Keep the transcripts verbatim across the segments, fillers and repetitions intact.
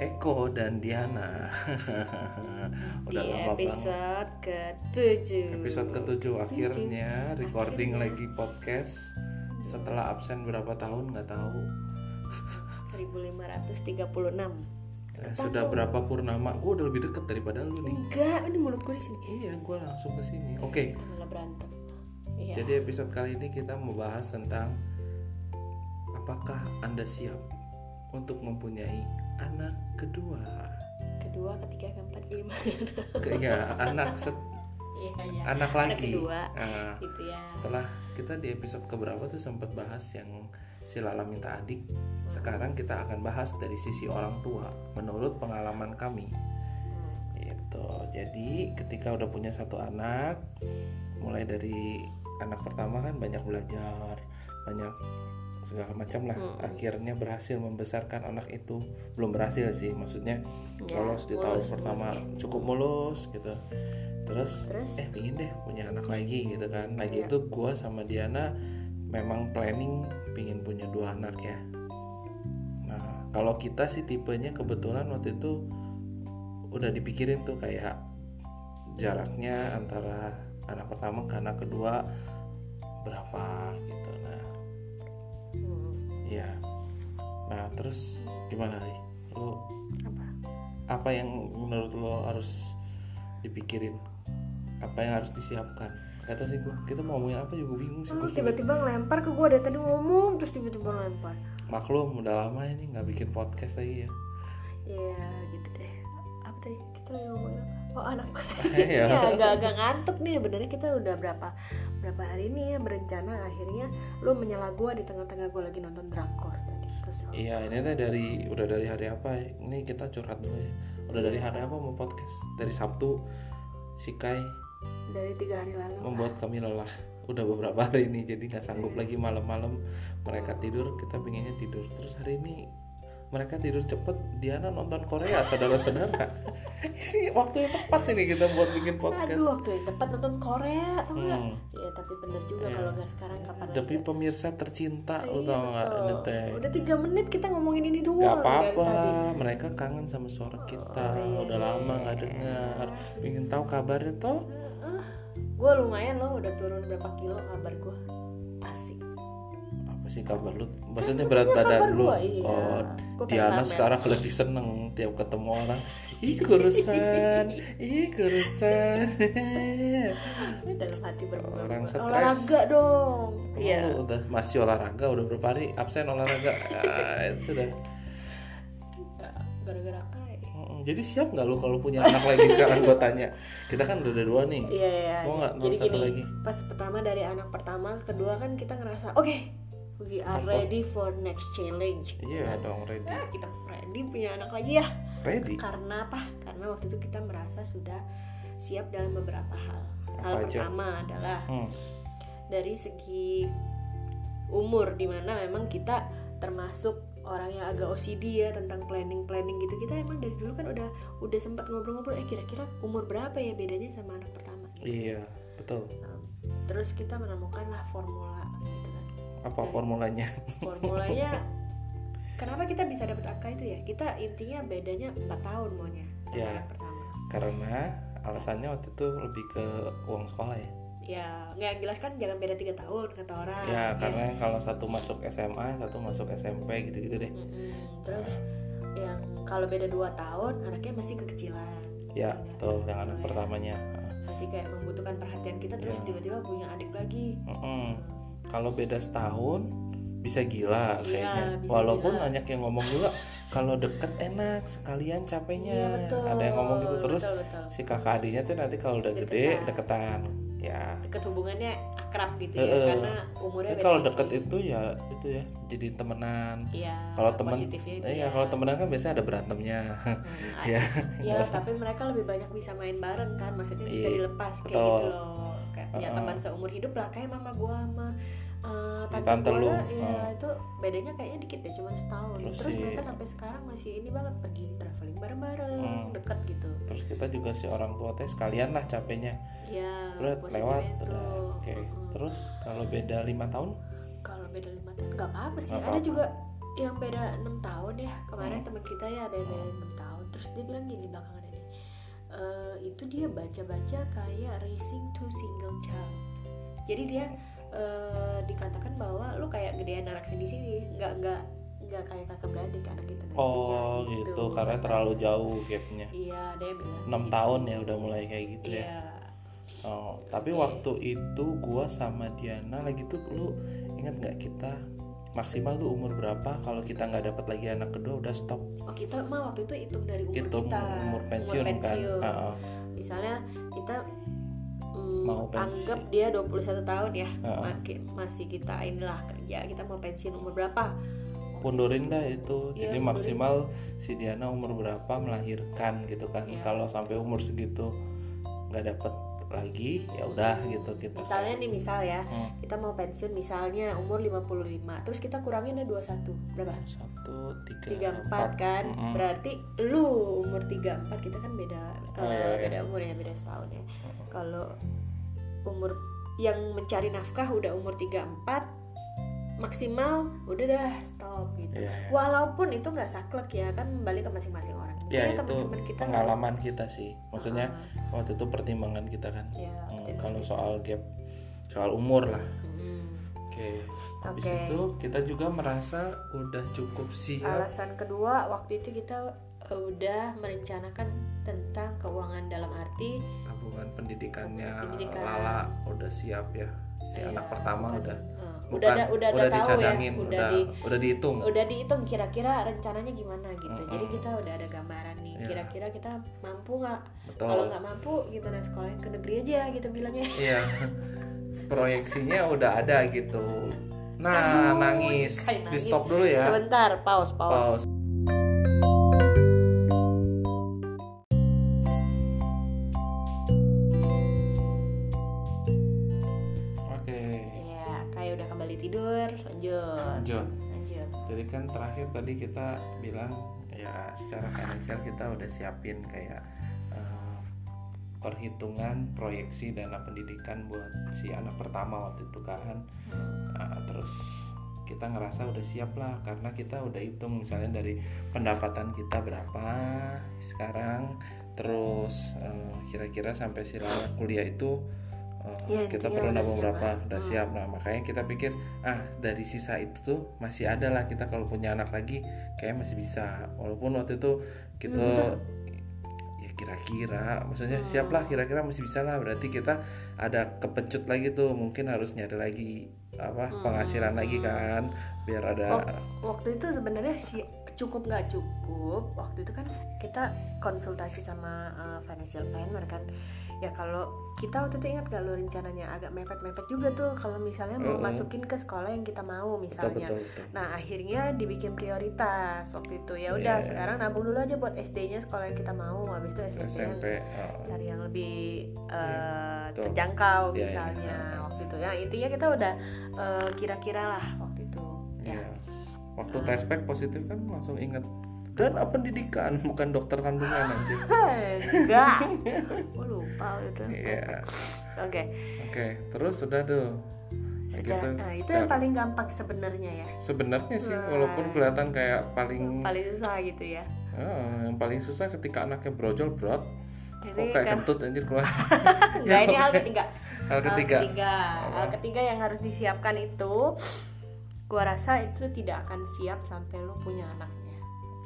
Eko dan Diana. Udah di lama episode banget. Episode ke tujuh. Episode ke tujuh akhirnya recording akhirnya. Lagi podcast setelah absen berapa tahun enggak tahu. seribu lima ratus tiga puluh enam. Eh, sudah berapa purnama? Gue udah lebih dekat daripada lu nih. Enggak, ini mulut gue di sini. Iya, gue langsung ke sini. Oke. Okay. Malah berantem. Ya. Jadi episode kali ini kita mau bahas tentang apakah Anda siap untuk mempunyai anak kedua, kedua, ketiga, keempat, kelima, ya anak set, ya, ya. anak lagi. Kedua, nah, gitu ya. Setelah kita di episode keberapa tuh sempat bahas yang si Lala minta adik. Sekarang kita akan bahas dari sisi orang tua, menurut pengalaman kami. Hmm. Itu. Jadi ketika udah punya satu anak, mulai dari anak pertama kan banyak belajar, banyak segala macam lah. hmm. Akhirnya berhasil membesarkan anak itu. Belum berhasil sih, maksudnya ya, lolos di tahun mulus, pertama mulus, ya. Cukup mulus gitu. Terus, Terus eh pingin deh punya anak lagi gitu kan. Lagi ya. Itu gue sama Diana memang planning pingin punya dua anak ya. Nah kalau kita sih tipenya kebetulan waktu itu udah dipikirin tuh kayak jaraknya antara anak pertama ke anak kedua berapa gitu. Nah ya, nah terus gimana nih, lu apa? Apa yang menurut lo harus dipikirin? Apa yang harus disiapkan? Gak tau sih gue, kita mau ngomongin apa juga bingung sih. Oh, tiba-tiba ngelempar ke gue, dari tadi ngomong terus tiba-tiba ngelempar. Maklum, udah lama ini nggak bikin podcast lagi ya. Iya gitu deh. Apa tadi kita lagi ngomongin apa? Oh anak. Ya agak-agak ngantuk nih benernya. Kita udah berapa berapa hari ini ya berencana, akhirnya lu menyela gua di tengah-tengah gua lagi nonton drakor tadi. Kesel. Iya, ini teh dari udah dari hari apa ya? Ini kita curhat dulu ya. Udah dari hari apa mau podcast? Dari Sabtu si Kai. Dari tiga hari lalu. Membuat ah. kami lelah. Udah beberapa hari ini jadi enggak sanggup lagi malam-malam mereka tidur, kita pinginnya tidur. Terus hari ini mereka tidur cepet, Diana nonton Korea, saudara-saudara. Ini waktu yang tepat ini kita buat bikin podcast. Aduh, waktu yang tepat nonton Korea, tau nggak? Hmm. Ya tapi bener juga yeah. Kalau nggak sekarang kapan lagi? Tapi pemirsa tercinta, lo tau nggak? Udah tiga menit kita ngomongin ini doang. Gak apa-apa, mereka kangen sama suara kita. Oh, udah lama nggak dengar, pengen tahu kabarnya toh? Uh, gue lumayan loh, udah turun berapa kilo kabar gue. Asik. Sih kabar lu, maksudnya berat badan lu. Iya. Oh, gua Diana sekarang lebih seneng tiap ketemu orang. Ih kurusan, ih kurusan. Dalam hati berbual. Orang stres. Olahraga dong. Iya. Yeah. Udah masih olahraga, udah berapa hari absen olahraga. Ya, sudah. Gara-gara Kai. Jadi siap nggak lu kalau punya anak lagi sekarang? Gua tanya. Kita kan udah ada dua nih. Iya. Yeah, yeah. Mau nggak nol satu gini, lagi? Pas pertama dari anak pertama, kedua kan kita ngerasa oke. Okay, we are ready for next challenge. Iya kan? Dong ready. Nah, kita ready punya anak lagi ya. Ready. Karena apa? Karena waktu itu kita merasa sudah siap dalam beberapa hal. Apa hal aja? Pertama adalah hmm. dari segi umur, dimana memang kita termasuk orang yang agak O C D ya tentang planning-planning gitu. Kita emang dari dulu kan udah udah sempat ngobrol-ngobrol. Eh kira-kira umur berapa ya bedanya sama anak pertama? Gitu. Iya betul. Nah, terus kita menemukanlah formula. Apa formulanya? Formulanya kenapa kita bisa dapat angka itu ya? Kita intinya bedanya empat tahun maunya sama ya, anak pertama. Karena alasannya waktu itu lebih ke uang sekolah ya. Ya, nggak jelas kan jangan beda tiga tahun kata orang. Ya, ya. Karena kalau satu masuk S M A, satu masuk S M P gitu-gitu deh. Mm-hmm. Terus yang kalau beda dua tahun anaknya masih kekecilan. Ya, tuh yang anak pertamanya. Masih kayak membutuhkan perhatian kita terus ya. Tiba-tiba punya adik lagi. Mm-hmm. Kalau beda setahun bisa gila kayaknya. Ya, bisa walaupun gila. Banyak yang ngomong juga kalau deket enak sekalian capeknya. Ya, ada yang ngomong gitu terus betul, betul. Si kakak adiknya tuh nanti kalau udah deketan. Gede deketan. Ya. Deket hubungannya akrab gitu ya e-e. Karena umurnya beda. Kalau deket itu ya itu ya jadi temenan. Ya, kalau teman eh, ya kalau temenan kan biasanya ada berantemnya. Hmm, ya. Ya, tapi mereka lebih banyak bisa main bareng kan. Maksudnya bisa e, dilepas kayak betul. Gitu loh. Punya uh, teman seumur hidup lah kayak mama gue sama uh, tante, tante gue lah ya uh. Itu bedanya kayaknya dikit ya cuma setahun terus, terus si, mereka sampai sekarang masih ini banget pergi traveling bareng-bareng uh, deket gitu terus kita juga si orang tua teh sekalian lah capeknya ya, berat lewat udah oke okay. uh-huh. Terus kalau beda lima tahun kalau beda lima tahun nggak apa-apa sih gak ada apa-apa. Juga yang beda enam tahun ya kemarin. hmm. Teman kita ya ada yang beda enam tahun, terus dia bilang gini belakangan ini, e, itu dia baca-baca kayak raising to single child. Jadi dia e, dikatakan bahwa lu kayak gedean anak sendiri sini, nggak nggak nggak kayak kakak beradik anak kita nantinya. Oh gitu, gitu. Karena kata, terlalu jauh gapnya. Iya, dia bilang enam gitu. Tahun ya udah mulai kayak gitu ya. Iya. Oh tapi okay. Waktu itu gua sama Diana lagi tuh, lu ingat nggak kita maksimal tuh umur berapa kalau kita nggak dapat lagi anak kedua udah stop? Oh kita mah waktu itu hitung dari umur hitung kita umur pensiun, umur pensiun. Kan uh-uh. Misalnya kita mm, mau anggap dia dua puluh satu tahun ya, uh-uh. masih kita inilah kerja, kita mau pensiun umur berapa? Mundurin dah itu, ya, jadi mundurin. Maksimal si Diana umur berapa melahirkan gitu kan? Ya. Kalau sampai umur segitu nggak dapat lagi ya udah gitu kita. Misalnya nih misal ya, hmm. kita mau pensiun misalnya umur lima puluh lima, terus kita kurangin ada dua puluh satu berapa? satu tiga empat kan, mm-hmm. berarti lu umur tiga puluh empat, kita kan beda oh, uh, iya, beda iya. umur ya, beda setahun ya. Mm-hmm. Kalau umur yang mencari nafkah udah umur tiga puluh empat maksimal udah dah stop gitu. Yeah. Walaupun itu nggak saklek ya kan, balik ke masing-masing orang. Iya yeah, itu kita pengalaman gak... kita sih. Maksudnya uh-huh. waktu itu pertimbangan kita kan. Yeah, hmm, kalau soal gap, soal umur lah. Mm-hmm. Oke. Okay. Habis okay. itu kita juga merasa udah cukup siap. Alasan kedua waktu itu kita udah merencanakan tentang keuangan dalam arti tabungan pendidikannya. Pendidikan. Lala udah siap ya. Si yeah, anak pertama bukan, udah. Uh, Bukan, udah udah udah, udah tahu ya, udah udah, di, udah dihitung, udah dihitung kira-kira rencananya gimana gitu. Mm-hmm. Jadi kita udah ada gambaran nih, yeah. kira-kira kita mampu nggak? Kalau nggak mampu, gimana sekolahin ke negeri aja gitu bilangnya. Iya, yeah. Proyeksinya udah ada gitu. Nah, nangis, nangis. nangis. Di stop dulu ya. Sebentar, pause, pause. pause. Jadi kan terakhir tadi kita bilang ya secara finansial kita udah siapin kayak uh, perhitungan proyeksi dana pendidikan buat si anak pertama waktu itu kan. Uh, terus kita ngerasa udah siap lah karena kita udah hitung misalnya dari pendapatan kita berapa sekarang, terus uh, kira-kira sampai si Lala kuliah itu Uh, ya, kita perlu nabung berapa, udah siap. Nah makanya kita pikir ah dari sisa itu tuh masih ada lah, kita kalau punya anak lagi kayak masih bisa, walaupun waktu itu kita hmm. ya kira-kira maksudnya hmm. siap lah, kira-kira masih bisa lah. Berarti kita ada kepencut lagi tuh, mungkin harus nyari lagi apa hmm. penghasilan hmm. lagi kan biar ada. Waktu itu sebenarnya sih cukup nggak cukup, waktu itu kan kita konsultasi sama uh, financial planner kan. Ya kalau kita waktu itu ingat gak lo rencananya agak mepet-mepet juga tuh kalau misalnya mau mm-hmm. masukin ke sekolah yang kita mau misalnya. Betul, betul, betul. Nah akhirnya dibikin prioritas waktu itu. Ya udah yeah. sekarang nabung dulu aja buat S D-nya sekolah yang kita mau, habis itu S M P-nya cari yang lebih uh, yeah. terjangkau yeah, misalnya yeah. waktu itu. Ya intinya kita udah uh, kira-kira lah waktu itu. Ya. Yeah. Waktu uh. tespek positif kan langsung ingat. Dan pendidikan bukan dokter kandungan nanti. Enggak. Gua lupa itu. Iya. Oke. Oke, terus sudah tuh. Secara, nah, itu secara, yang paling gampang sebenarnya ya. Sebenarnya sih nah, walaupun kelihatan kayak paling paling susah gitu ya. Uh, yang paling susah ketika anaknya brojol brot. Kok kayak kentut anjir keluar. Enggak ini hal ketiga. Hal ketiga. Hal ketiga. Oh. Hal ketiga yang harus disiapkan itu gua rasa itu tidak akan siap sampai lu punya anak.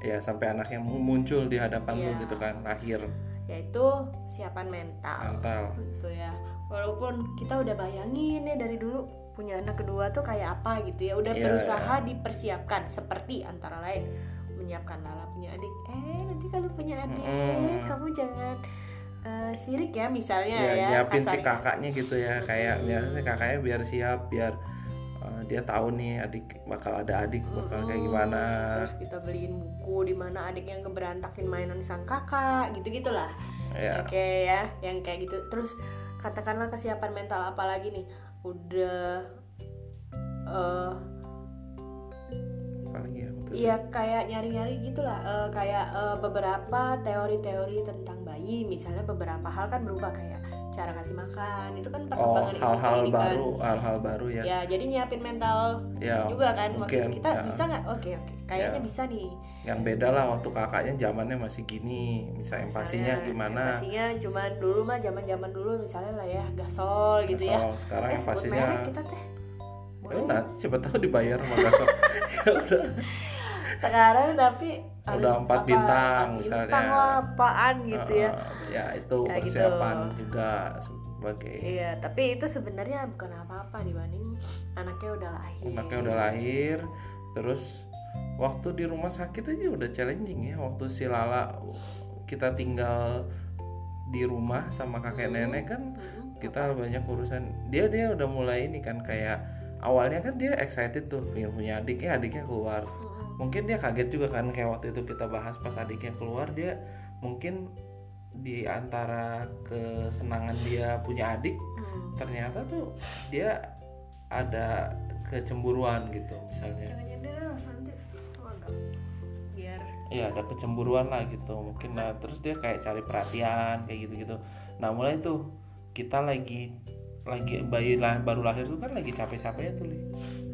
Ya sampai anak yang muncul di hadapan ya. Lu gitu kan lahir, yaitu siapan mental. Mental. Gitu ya. Walaupun kita udah bayangin ya dari dulu punya anak kedua tuh kayak apa gitu ya, udah ya, berusaha ya. Dipersiapkan seperti antara lain menyiapkan Lala punya adik. Eh nanti kalau punya adik hmm. kamu jangan uh, sirik ya misalnya ya. Ya nyiapin si kakaknya gitu ya hmm. kayak biar si kakaknya biar siap biar dia tahu nih adik bakal ada adik bakal kayak gimana. Terus kita beliin buku di mana adiknya ngeberantakin mainan sang kakak gitu-gitulah. Yeah. Oke okay, ya, yang kayak gitu. Terus katakanlah kesiapan mental apalagi nih? Udah uh, apalagi ya? Iya kayak nyari-nyari gitulah uh, kayak uh, beberapa teori-teori tentang bayi misalnya, beberapa hal kan berubah kayak cara kasih makan, itu kan perkembangan oh, hal-hal ini baru, kan. Hal-hal baru ya. Ya, jadi nyiapin mental ya, juga kan mungkin, waktu kita ya. Bisa nggak? Oke, oke. Kayaknya ya. Bisa nih. Yang beda lah waktu kakaknya zamannya masih gini, misalnya empasinya gimana? Empasinya cuman dulu mah zaman-zaman dulu misalnya lah ya, gasol gitu gasol. Ya. Sekarang eh, empasinya kita teh. Enak, siapa tahu dibayar sama gasol. Sekarang tapi udah empat bintang, bintang misalnya lah, apaan gitu ya. Ya itu ya, persiapan gitu. Juga sebagai. Iya, tapi itu sebenarnya bukan apa-apa dibanding anaknya udah lahir. Anaknya udah lahir, terus waktu di rumah sakit aja udah challenging ya. Waktu si Lala kita tinggal di rumah sama kakek hmm. nenek kan, hmm. kita apa? Banyak urusan. Dia dia udah mulai ini kan kayak awalnya kan dia excited tuh punya adiknya, adiknya keluar. Hmm. Mungkin dia kaget juga kan kayak waktu itu kita bahas pas adiknya keluar, dia mungkin di antara kesenangan dia punya adik hmm. ternyata tuh dia ada kecemburuan gitu misalnya. Iya, ada kecemburuan lah gitu mungkin. Nah terus dia kayak cari perhatian kayak gitu-gitu. Nah mulai tuh kita lagi lagi bayi lah baru lahir tuh kan lagi capek-capeknya tuh nih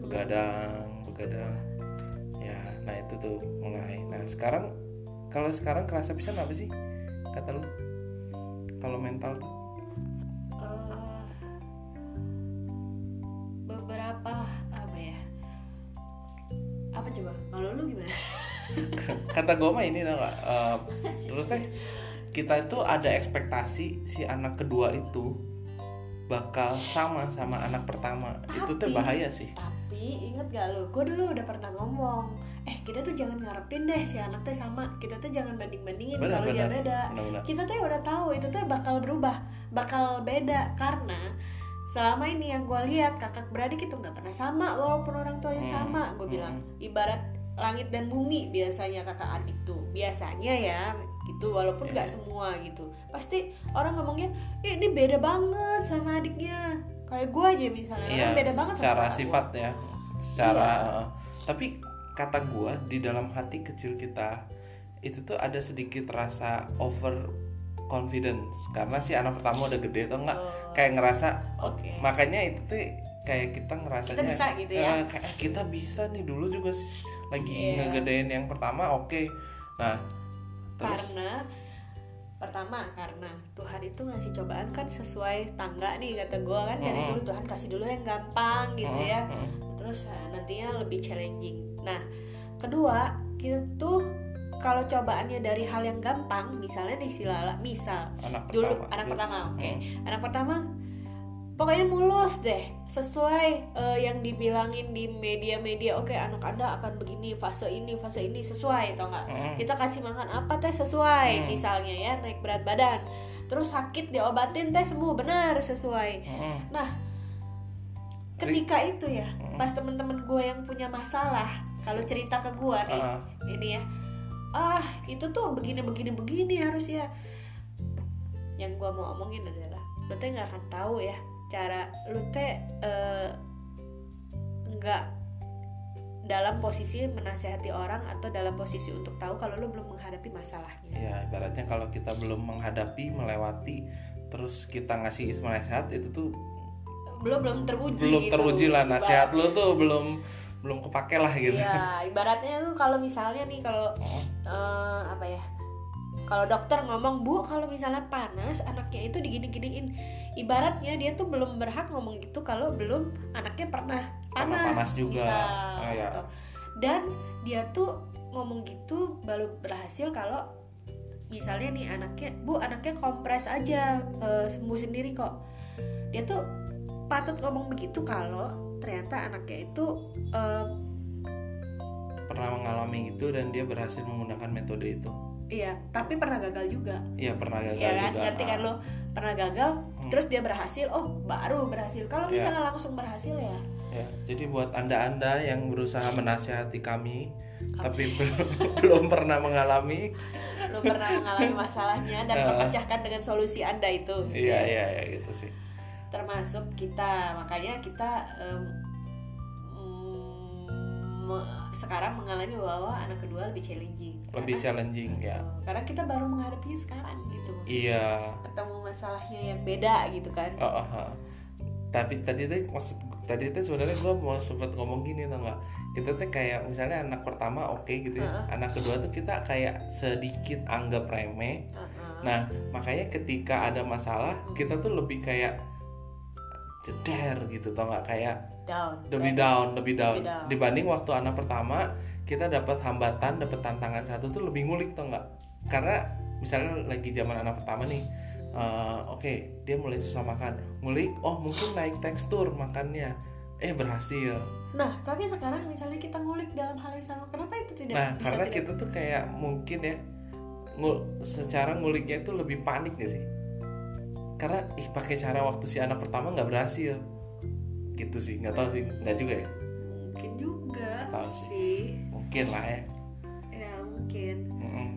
begadang begadang. Nah itu tuh mulai. Nah sekarang kalau sekarang kerasa pisan apa sih kata lu kalau mental tuh? Uh, beberapa apa ya? Apa coba? Kalau lu gimana? Kata gue mah ini nggak. Uh, terus teh kita itu ada ekspektasi si anak kedua itu bakal sama sama anak pertama. Tapi, itu tuh bahaya sih. Tapi inget gak lo, gue dulu udah pernah ngomong, eh kita tuh jangan ngarepin deh si anak teh sama, kita tuh jangan banding bandingin kalau dia beda. Bener, bener. Kita tuh udah tahu itu tuh bakal berubah, bakal beda karena selama ini yang gue lihat kakak beradik itu nggak pernah sama walaupun orang tuanya hmm. sama. Gue bilang hmm. ibarat langit dan bumi biasanya kakak adik tuh biasanya ya. Gitu walaupun nggak yeah. semua gitu pasti orang ngomongnya eh, ini beda banget sama adiknya kayak gue aja misalnya yeah, kan beda banget secara sama sifat gua. Ya secara yeah. uh, tapi kata gue di dalam hati kecil kita itu tuh ada sedikit rasa over confidence karena si anak pertama udah gede atau enggak oh. kayak ngerasa okay. makanya itu tuh kayak kita ngerasanya kita bisa gitu ya uh, kayak kita bisa nih dulu juga lagi yeah. ngegedein yang pertama oke okay. Nah terus. Karena pertama karena Tuhan itu ngasih cobaan kan sesuai tangga nih kata gue kan dari dulu Tuhan kasih dulu yang gampang gitu ya terus nantinya lebih challenging. Nah kedua kita tuh kalau cobaannya dari hal yang gampang misalnya nih si Lala misal anak dulu pertama, anak yes. pertama oke okay. hmm. anak pertama pokoknya mulus deh sesuai uh, yang dibilangin di media-media oke okay, anak anda akan begini fase ini fase ini sesuai tau nggak mm. kita kasih makan apa teh sesuai mm. misalnya ya naik berat badan terus sakit diobatin teh sembuh benar sesuai mm. Nah ketika itu ya mm. pas temen-temen gue yang punya masalah kalau cerita ke gue nih uh. ini ya ah itu tuh begini begini begini harusnya yang gue mau omongin adalah lo teh nggak akan tahu ya cara lu teh nggak uh, dalam posisi menasihati orang atau dalam posisi untuk tahu kalau lu belum menghadapi masalahnya. Ya ibaratnya kalau kita belum menghadapi melewati terus kita ngasih nasihat itu tuh belum belum teruji belum gitu. Teruji lah nasihat lu tuh belum belum kepake lah gitu. Ya ibaratnya tuh kalau misalnya nih kalau oh. uh, apa ya kalau dokter ngomong, bu kalau misalnya panas anaknya itu digini-giniin. Ibaratnya dia tuh belum berhak ngomong gitu kalau belum anaknya pernah panas, panas juga. Misal, ah, ya. Gitu. Dan dia tuh ngomong gitu baru berhasil kalau misalnya nih anaknya, bu anaknya kompres aja e, sembuh sendiri kok. Dia tuh patut ngomong begitu kalau ternyata anaknya itu e, pernah mengalami itu dan dia berhasil menggunakan metode itu. Iya, tapi pernah gagal juga. Iya, pernah gagal ya, kan? Juga. Ngerti kan lo? Pernah gagal, hmm. terus dia berhasil, oh baru berhasil. Kalau misalnya ya. Langsung berhasil ya. Ya, jadi buat anda-anda yang berusaha menasihati kami, kami tapi belum belum pernah mengalami, belum pernah mengalami masalahnya dan terpecahkan dengan solusi anda itu. Iya, iya, ya, gitu sih. Termasuk kita, makanya kita um, sekarang mengalami bahwa anak kedua lebih challenging. Lebih karena, challenging gitu, ya. Karena kita baru menghadapinya sekarang gitu. Iya. Ketemu masalahnya yang beda gitu kan. Oh, oh, oh. Tapi tadi tadi maksud tadi tadi sebenarnya gue mau sempat ngomong gini tau nggak? Kita tuh kayak misalnya anak pertama oke okay, gitu ya. Uh-uh. Anak kedua tuh kita kayak sedikit anggap remeh. Uh-uh. Nah makanya ketika ada masalah uh-uh. kita tuh lebih kayak ceder gitu tau nggak? Kayak down. Lebih down, lebih down. Lebih down dibanding waktu anak pertama kita dapat hambatan, dapat tantangan satu tuh lebih ngulik tau nggak? Karena misalnya lagi zaman anak pertama nih. Uh, Oke, okay, dia mulai susah makan. Ngulik, oh mungkin naik tekstur makannya. Eh berhasil. Nah, tapi sekarang misalnya kita ngulik dalam hal yang sama, kenapa itu tidak? Nah, bisa karena tidak? Kita tuh kayak mungkin ya, ngul- secara nguliknya itu lebih panik gak sih? Karena ih pakai cara waktu si anak pertama nggak berhasil, gitu sih. Nggak tahu sih, nggak juga ya? Mungkin juga tahu sih. Mungkin lah ya. Ya mungkin. Mm-mm.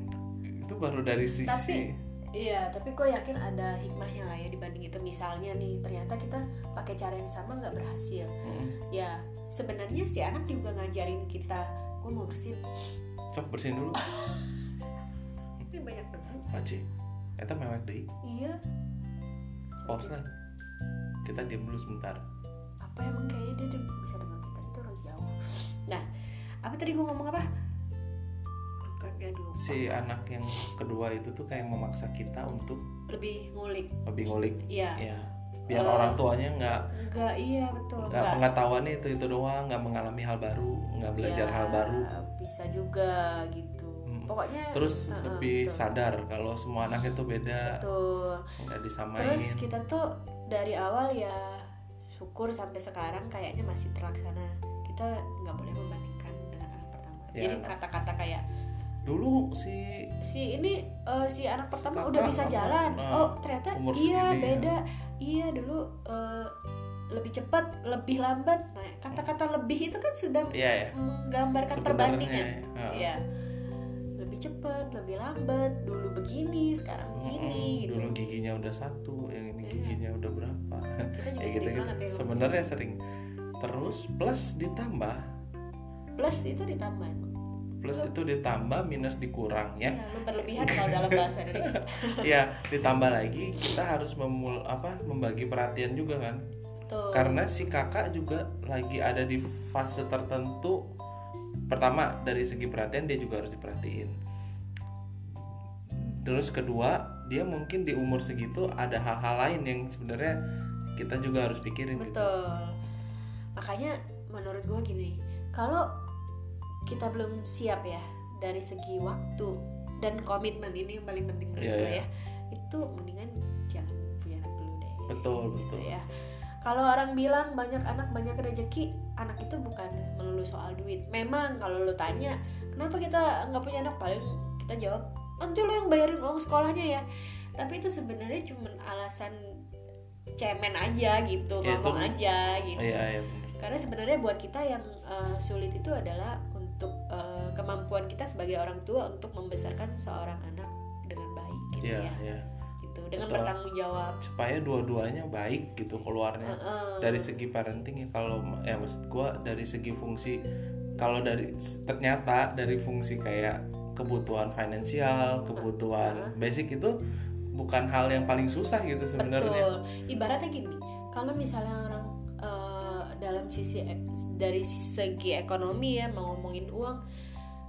Itu baru dari sisi. Tapi, iya, tapi gue yakin ada hikmahnya lah ya dibanding itu. Misalnya nih, ternyata kita pakai cara yang sama gak berhasil. hmm. Ya, sebenarnya si anak juga ngajarin kita. Gue mau bersihin. Cok, bersihin dulu. Ini banyak debu. Aci, itu mewek deh. Iya. Pause lah. Kita diam dulu sebentar. Apa emang kayaknya dia bisa dengar kita, itu orang jauh. Nah, apa tadi gue ngomong apa? Si anak yang kedua itu tuh kayak memaksa kita untuk lebih ngulik, lebih ngulik, iya, ya. Biar uh, orang tuanya nggak, nggak iya betul, nggak pengetahuannya itu itu doang, nggak mengalami hal baru, nggak belajar ya, hal baru. Bisa juga gitu. Hmm. Pokoknya terus uh, lebih betul. Sadar kalau semua anak itu beda, nggak disamain. Terus kita tuh dari awal ya syukur sampai sekarang kayaknya masih terlaksana. Kita nggak boleh membandingkan dengan anak pertama. Ya, jadi anak. Kata-kata kayak dulu si si ini uh, si anak pertama udah bisa jalan, nah, oh ternyata iya segini, beda ya. Iya dulu uh, lebih cepat, lebih lambat. Nah, kata-kata lebih itu kan sudah ya, ya. menggambarkan sebenarnya, perbandingan ya, ya. Lebih cepat, lebih lambat, dulu begini sekarang begini. hmm, gitu. Dulu giginya udah satu, yang ini giginya ya. Udah berapa. Kita juga ya, sering gitu, banget gitu. Ya sebenarnya sering. Terus plus ditambah, plus itu ditambah emang plus itu ditambah minus dikurang ya, ya berlebihan kalau dalam bahasa Indonesia. Ya ditambah lagi kita harus memul apa membagi perhatian juga kan. Betul. Karena si kakak juga lagi ada di fase tertentu. Pertama dari segi perhatian dia juga harus diperhatiin. Terus kedua dia mungkin di umur segitu ada hal-hal lain yang sebenarnya kita juga harus pikirin. Betul. Gitu. Makanya menurut gue gini, kalau kita belum siap ya dari segi waktu dan komitmen, ini yang paling penting menurut yeah, gue yeah. ya. Itu mendingan jangan punya anak dulu deh. Betul gitu betul. Ya. Kalau orang bilang banyak anak banyak rezeki, anak itu bukan melulu soal duit. Memang kalau lo tanya kenapa kita nggak punya anak, paling kita jawab nanti lo yang bayarin uang sekolahnya ya. Tapi itu sebenarnya cuma alasan cemen aja gitu, yeah, ngomong itu, aja gitu. Yeah, yeah. Karena sebenarnya buat kita yang uh, sulit itu adalah untuk uh, kemampuan kita sebagai orang tua untuk membesarkan seorang anak dengan baik gitu yeah, ya, yeah. gitu dengan betul. Bertanggung jawab supaya dua-duanya baik gitu keluarnya. Uh-uh. Dari segi parenting ya, kalau ya maksud gue dari segi fungsi, kalau dari ternyata dari fungsi kayak kebutuhan finansial, kebutuhan uh-huh. basic itu bukan hal yang paling susah gitu sebenarnya. Betul. Ibaratnya gini, kalau misalnya orang uh, dalam sisi dari segi ekonomi ya, mau ngomongin uang,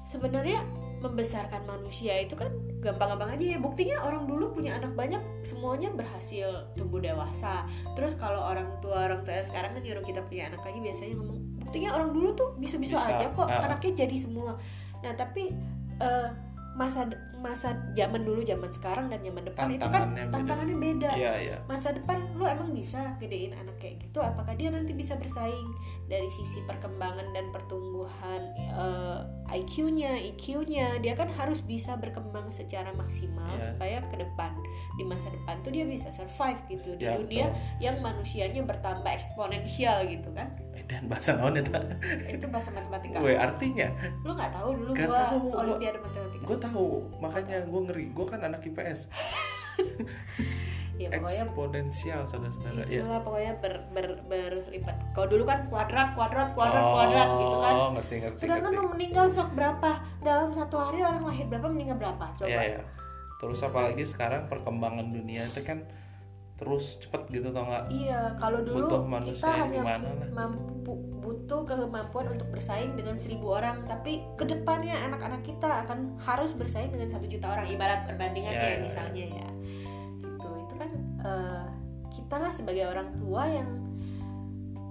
sebenarnya membesarkan manusia itu kan gampang-gampang aja ya. Buktinya orang dulu punya anak banyak, semuanya berhasil tumbuh dewasa. Terus kalau orang tua orang tua sekarang kan nyuruh kita punya anak lagi, biasanya ngomong buktinya orang dulu tuh bisa-bisa Bisa. aja kok, uh. anaknya jadi semua. Nah tapi uh, masa masa zaman dulu, zaman sekarang dan zaman depan itu kan tantangannya beda. Beda. Ya, ya. Masa depan lu emang bisa gedein anak kayak gitu? Apakah dia nanti bisa bersaing dari sisi perkembangan dan pertumbuhan uh, I Q-nya, I Q-nya? Dia kan harus bisa berkembang secara maksimal ya. Supaya ke depan di masa depan tuh dia bisa survive gitu ya, di dunia betul. Yang manusianya bertambah eksponensial gitu kan. Dan bahasa naon itu itu bahasa matematika. Weh artinya lu nggak tahu dulu gak gua tahu, olimpiade matematika. Gua tahu, makanya gua ngeri. Gua kan anak I P S. ya, eksponensial saudara-saudara. Itulah ya. Pokoknya ber, ber, berlipat. Kalau dulu kan kuadrat, kuadrat, kuadrat, oh, kuadrat gitu kan. Oh, ngerti, ngerti. Sedangkan ngerti. Lu meninggal sok berapa? Dalam satu hari orang lahir berapa, meninggal berapa? Coba. Ya, ya. Terus apalagi sekarang perkembangan dunia itu kan terus cepet gitu, tau nggak? Iya, kalau dulu kita hanya gimana, mampu butuh kemampuan untuk bersaing dengan seribu orang, tapi kedepannya anak-anak kita akan harus bersaing dengan satu juta orang, ibarat perbandingan yeah, ya misalnya yeah. ya. Gitu, itu kan uh, kita lah sebagai orang tua yang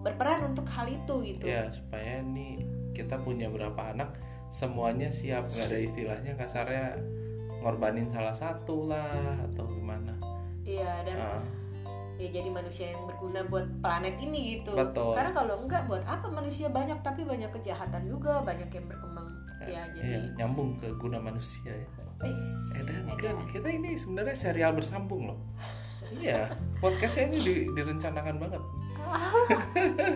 berperan untuk hal itu gitu. Ya yeah, supaya nih kita punya berapa anak, semuanya siap, nggak ada istilahnya kasarnya ngorbanin salah satu lah atau gimana. Iya, dan ah. ya jadi manusia yang berguna buat planet ini gitu. Betul. Karena kalau enggak, buat apa manusia banyak tapi banyak kejahatan juga, banyak yang berkembang. Eh, ya jadi eh, nyambung ke guna manusia ya. Eish, eh, dan kan, kita ini sebenarnya serial bersambung loh. Iya, podcastnya ini di, direncanakan banget.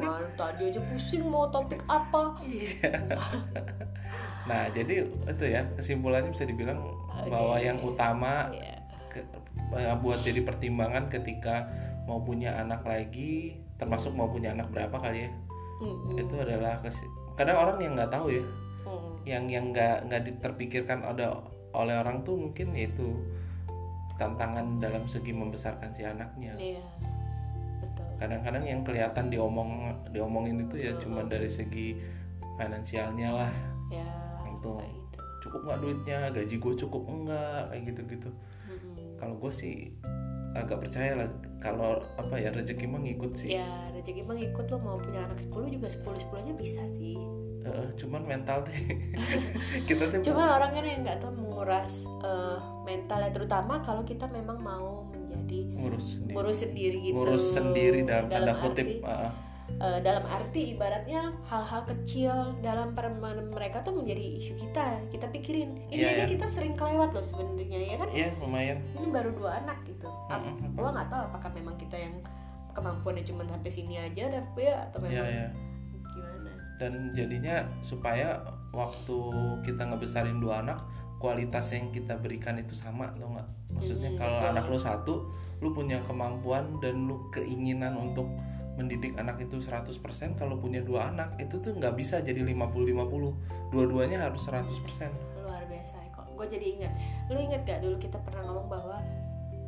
Nah, tadi aja pusing mau topik apa. Iya. Nah jadi itu ya, kesimpulannya bisa dibilang okay. bahwa yang utama. Yeah. Buat jadi pertimbangan ketika mau punya anak lagi, termasuk mau punya anak berapa kali ya, mm-hmm. itu adalah kesi- kadang orang yang nggak tahu ya, mm-hmm. yang yang nggak nggak diterpikirkan ada oleh orang tuh mungkin yaitu tantangan dalam segi membesarkan si anaknya. Iya, betul. Kadang-kadang yang kelihatan diomong diomongin itu ya mm-hmm. cuma dari segi finansialnya lah, ya, untuk cukup nggak duitnya, gaji gue cukup enggak, kayak gitu-gitu. Kalau gue sih agak percaya lah, kalau apa ya, rezeki mah ngikut sih. Ya, rezeki mah ngikut, lo mau punya anak sepuluh juga sepuluh-sepuluhnya bisa sih. Uh, cuman mental tuh. Kita tuh cuma orang kan yang enggak tahu menguras uh, mentalnya, terutama kalau kita memang mau menjadi ngurus sendiri, ngurus sendiri gitu. Ngurus sendiri dalam, dalam tanda kutip, arti, uh, uh, dalam arti ibaratnya hal-hal kecil dalam permainan mereka tuh menjadi isu kita. Kita pikirin. Ini yeah, aja yeah. kita sering kelewat loh sebenarnya ya kan? Iya, yeah, lumayan. Ini baru dua anak gitu. Mm-hmm. Gua nggak tahu apakah memang kita yang kemampuannya cuma sampai sini aja tapi ya atau memang yeah, yeah. gimana? Dan jadinya supaya waktu kita ngebesarin dua anak, kualitas yang kita berikan itu sama, tau nggak? Maksudnya mm, kalau betul. Anak lu satu, lu punya kemampuan dan lu keinginan untuk mendidik anak itu seratus persen. Kalau punya dua anak, itu tuh gak bisa jadi lima puluh lima puluh. Dua-duanya harus seratus persen. Luar biasa Eko. Gue jadi ingat. Lu ingat gak dulu kita pernah ngomong bahwa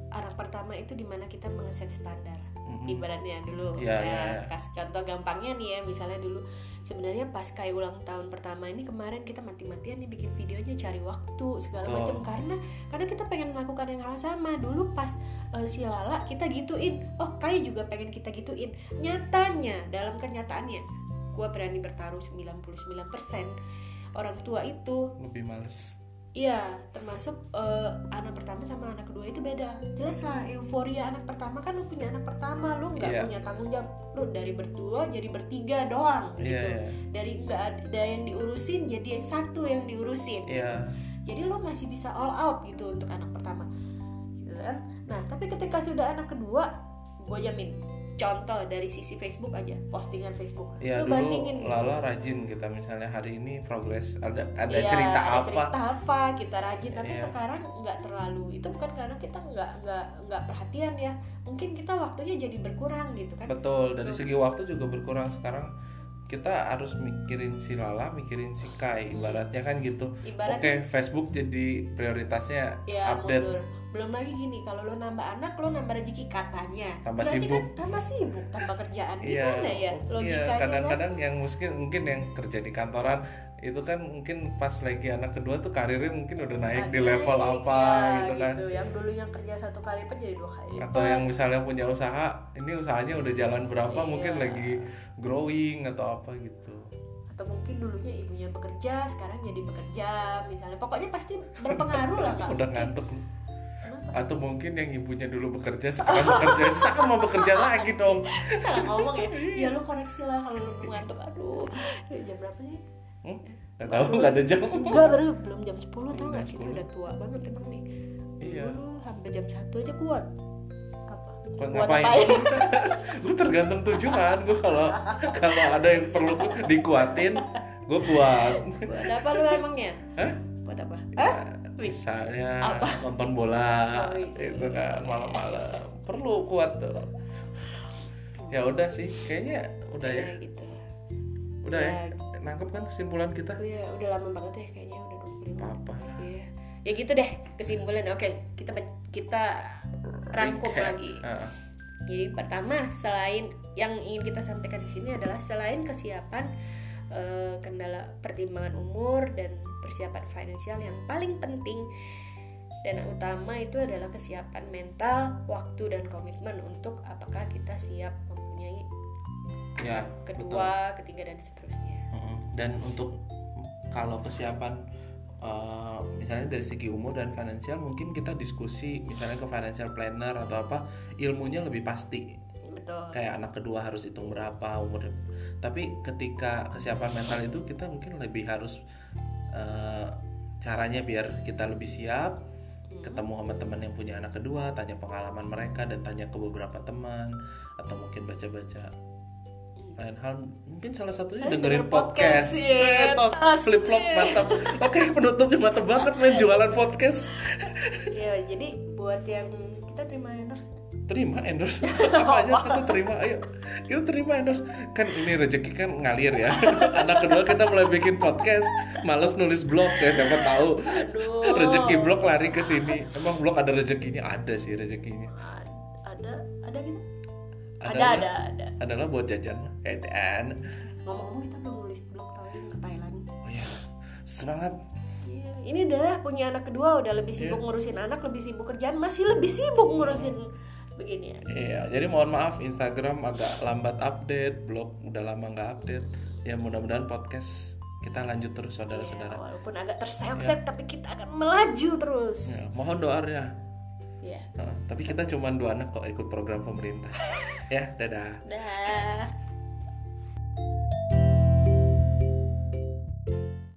anak pertama itu dimana kita mengeset standar mm-hmm. ibaratnya dulu ya, ya, ya. Kasih contoh gampangnya nih ya. Misalnya dulu sebenarnya pas kayak ulang tahun pertama ini, kemarin kita mati-matian nih bikin videonya, cari waktu segala macam, karena karena kita pengen melakukan yang hal sama. Dulu pas uh, si Lala kita gituin, oh Kai juga pengen kita gituin. Nyatanya, dalam kenyataannya, gue berani bertaruh sembilan puluh sembilan persen orang tua itu lebih males. Iya, termasuk uh, anak pertama sama anak kedua itu beda. Jelas lah, euforia anak pertama kan lu punya anak pertama, lu nggak yeah. punya tanggung jawab, lu dari berdua jadi bertiga doang yeah, gitu. Yeah. Dari nggak ada yang diurusin jadi satu yang diurusin. Yeah. Gitu. Jadi lu masih bisa all out gitu untuk anak pertama. Nah, tapi ketika sudah anak kedua, gue jamin. Contoh dari sisi Facebook aja, postingan Facebook. Ya, lu dulu bandingin Lala gitu. Rajin kita misalnya hari ini progres ada ada ya, cerita ada apa? Cerita apa kita rajin, tapi ya. Sekarang nggak terlalu. Itu bukan karena kita nggak nggak nggak perhatian ya. Mungkin kita waktunya jadi berkurang gitu kan? Betul, dari segi waktu juga berkurang sekarang. Kita harus mikirin si Lala, mikirin si Kai, ibaratnya kan gitu. Ibarat oke, Facebook jadi prioritasnya ya, update. Mundur. Belum lagi gini, kalau lo nambah anak, lo nambah rezeki katanya. Tambah berarti sibuk. Kan tambah sibuk, tambah kerjaan. Gimana ya logikanya? Iya, kadang-kadang kan? Yang mungkin mungkin yang kerja di kantoran itu kan mungkin pas lagi anak kedua tuh karirnya mungkin udah naik nah, di level naik, apa ya, gitu kan gitu. Yang dulu yang kerja satu kali lipat jadi dua kali lipat, atau yang misalnya punya usaha, ini usahanya udah jalan berapa, iya. mungkin lagi growing atau apa gitu, atau mungkin dulunya ibunya bekerja sekarang jadi bekerja misalnya, pokoknya pasti berpengaruh lah kak. Udah ngantuk. Atau mungkin yang ibunya dulu bekerja sekarang bekerja, sekarang mau bekerja lagi dong. Salah ngomong ya. Ya lu koreksi lah kalau lu ngantuk. Aduh, jam berapa sih? Hmm? Gak tau, gak ada jam. Enggak, baru belum jam sepuluh tau gak? Kita udah tua banget emang nih. Iya. Lu hampir jam satu aja kuat. Apa? Kuat ngapain? Gue tergantung tujuan. Gue kalau kalau ada yang perlu dikuatin, gue kuat. Kuat apa lu emangnya? Hah? Kuat apa? Hah? misalnya apa? Nonton bola itu kan malam-malam perlu kuat tuh. Ya udah sih kayaknya udah ya, ya. Gitu. Udah ya, ya nangkep kan kesimpulan kita. Ya udah lama banget ya kayaknya udah dua puluh lima apa ya. Ya gitu deh kesimpulan. Oke, kita kita rangkum Recap. Lagi uh. Jadi pertama selain yang ingin kita sampaikan di sini adalah selain kesiapan eh, kendala pertimbangan umur dan persiapan finansial, yang paling penting dan utama itu adalah kesiapan mental, waktu dan komitmen untuk apakah kita siap mempunyai ya, anak kedua, betul. Ketiga dan seterusnya. Dan untuk kalau kesiapan uh, misalnya dari segi umur dan finansial mungkin kita diskusi misalnya ke financial planner atau apa, ilmunya lebih pasti. Betul. Kayak anak kedua harus hitung berapa umur. Tapi ketika kesiapan mental itu kita mungkin lebih harus uh, caranya biar kita lebih siap. Ketemu sama teman yang punya anak kedua, tanya pengalaman mereka dan tanya ke beberapa teman atau mungkin baca-baca lain hal. Mungkin salah satunya saya dengerin podcast, podcast. Tos flip flop mantap. Oke, penutupnya mantap banget main jualan podcast. Ya jadi buat yang kita terima endorse, terima endorse apanya kita terima, ayo kita terima endorse kan, ini rezeki kan ngalir ya. Anak kedua kita mulai bikin podcast, malas nulis blog ya, siapa tahu. Aduh. Rezeki blog lari ke sini. Emang blog ada rezekinya? Ada sih rezekinya, ada ada gitu, ada ada ada adalah buat jajan dan ngomong-ngomong kita belum nulis blog tahun ke Thailand. Oh ya, semangat. Ini udah punya anak kedua, udah lebih sibuk yeah. ngurusin anak, lebih sibuk kerjaan, masih lebih sibuk ngurusin begini ya. Iya, jadi mohon maaf Instagram agak lambat update, blog udah lama nggak update. Ya mudah-mudahan podcast kita lanjut terus saudara-saudara. Yeah, walaupun agak terseok-seok yeah. tapi kita akan melaju terus. Yeah, mohon doanya. Iya. Yeah. Nah, tapi kita cuma dua anak kok ikut program pemerintah. Ya, dadah. Dadah.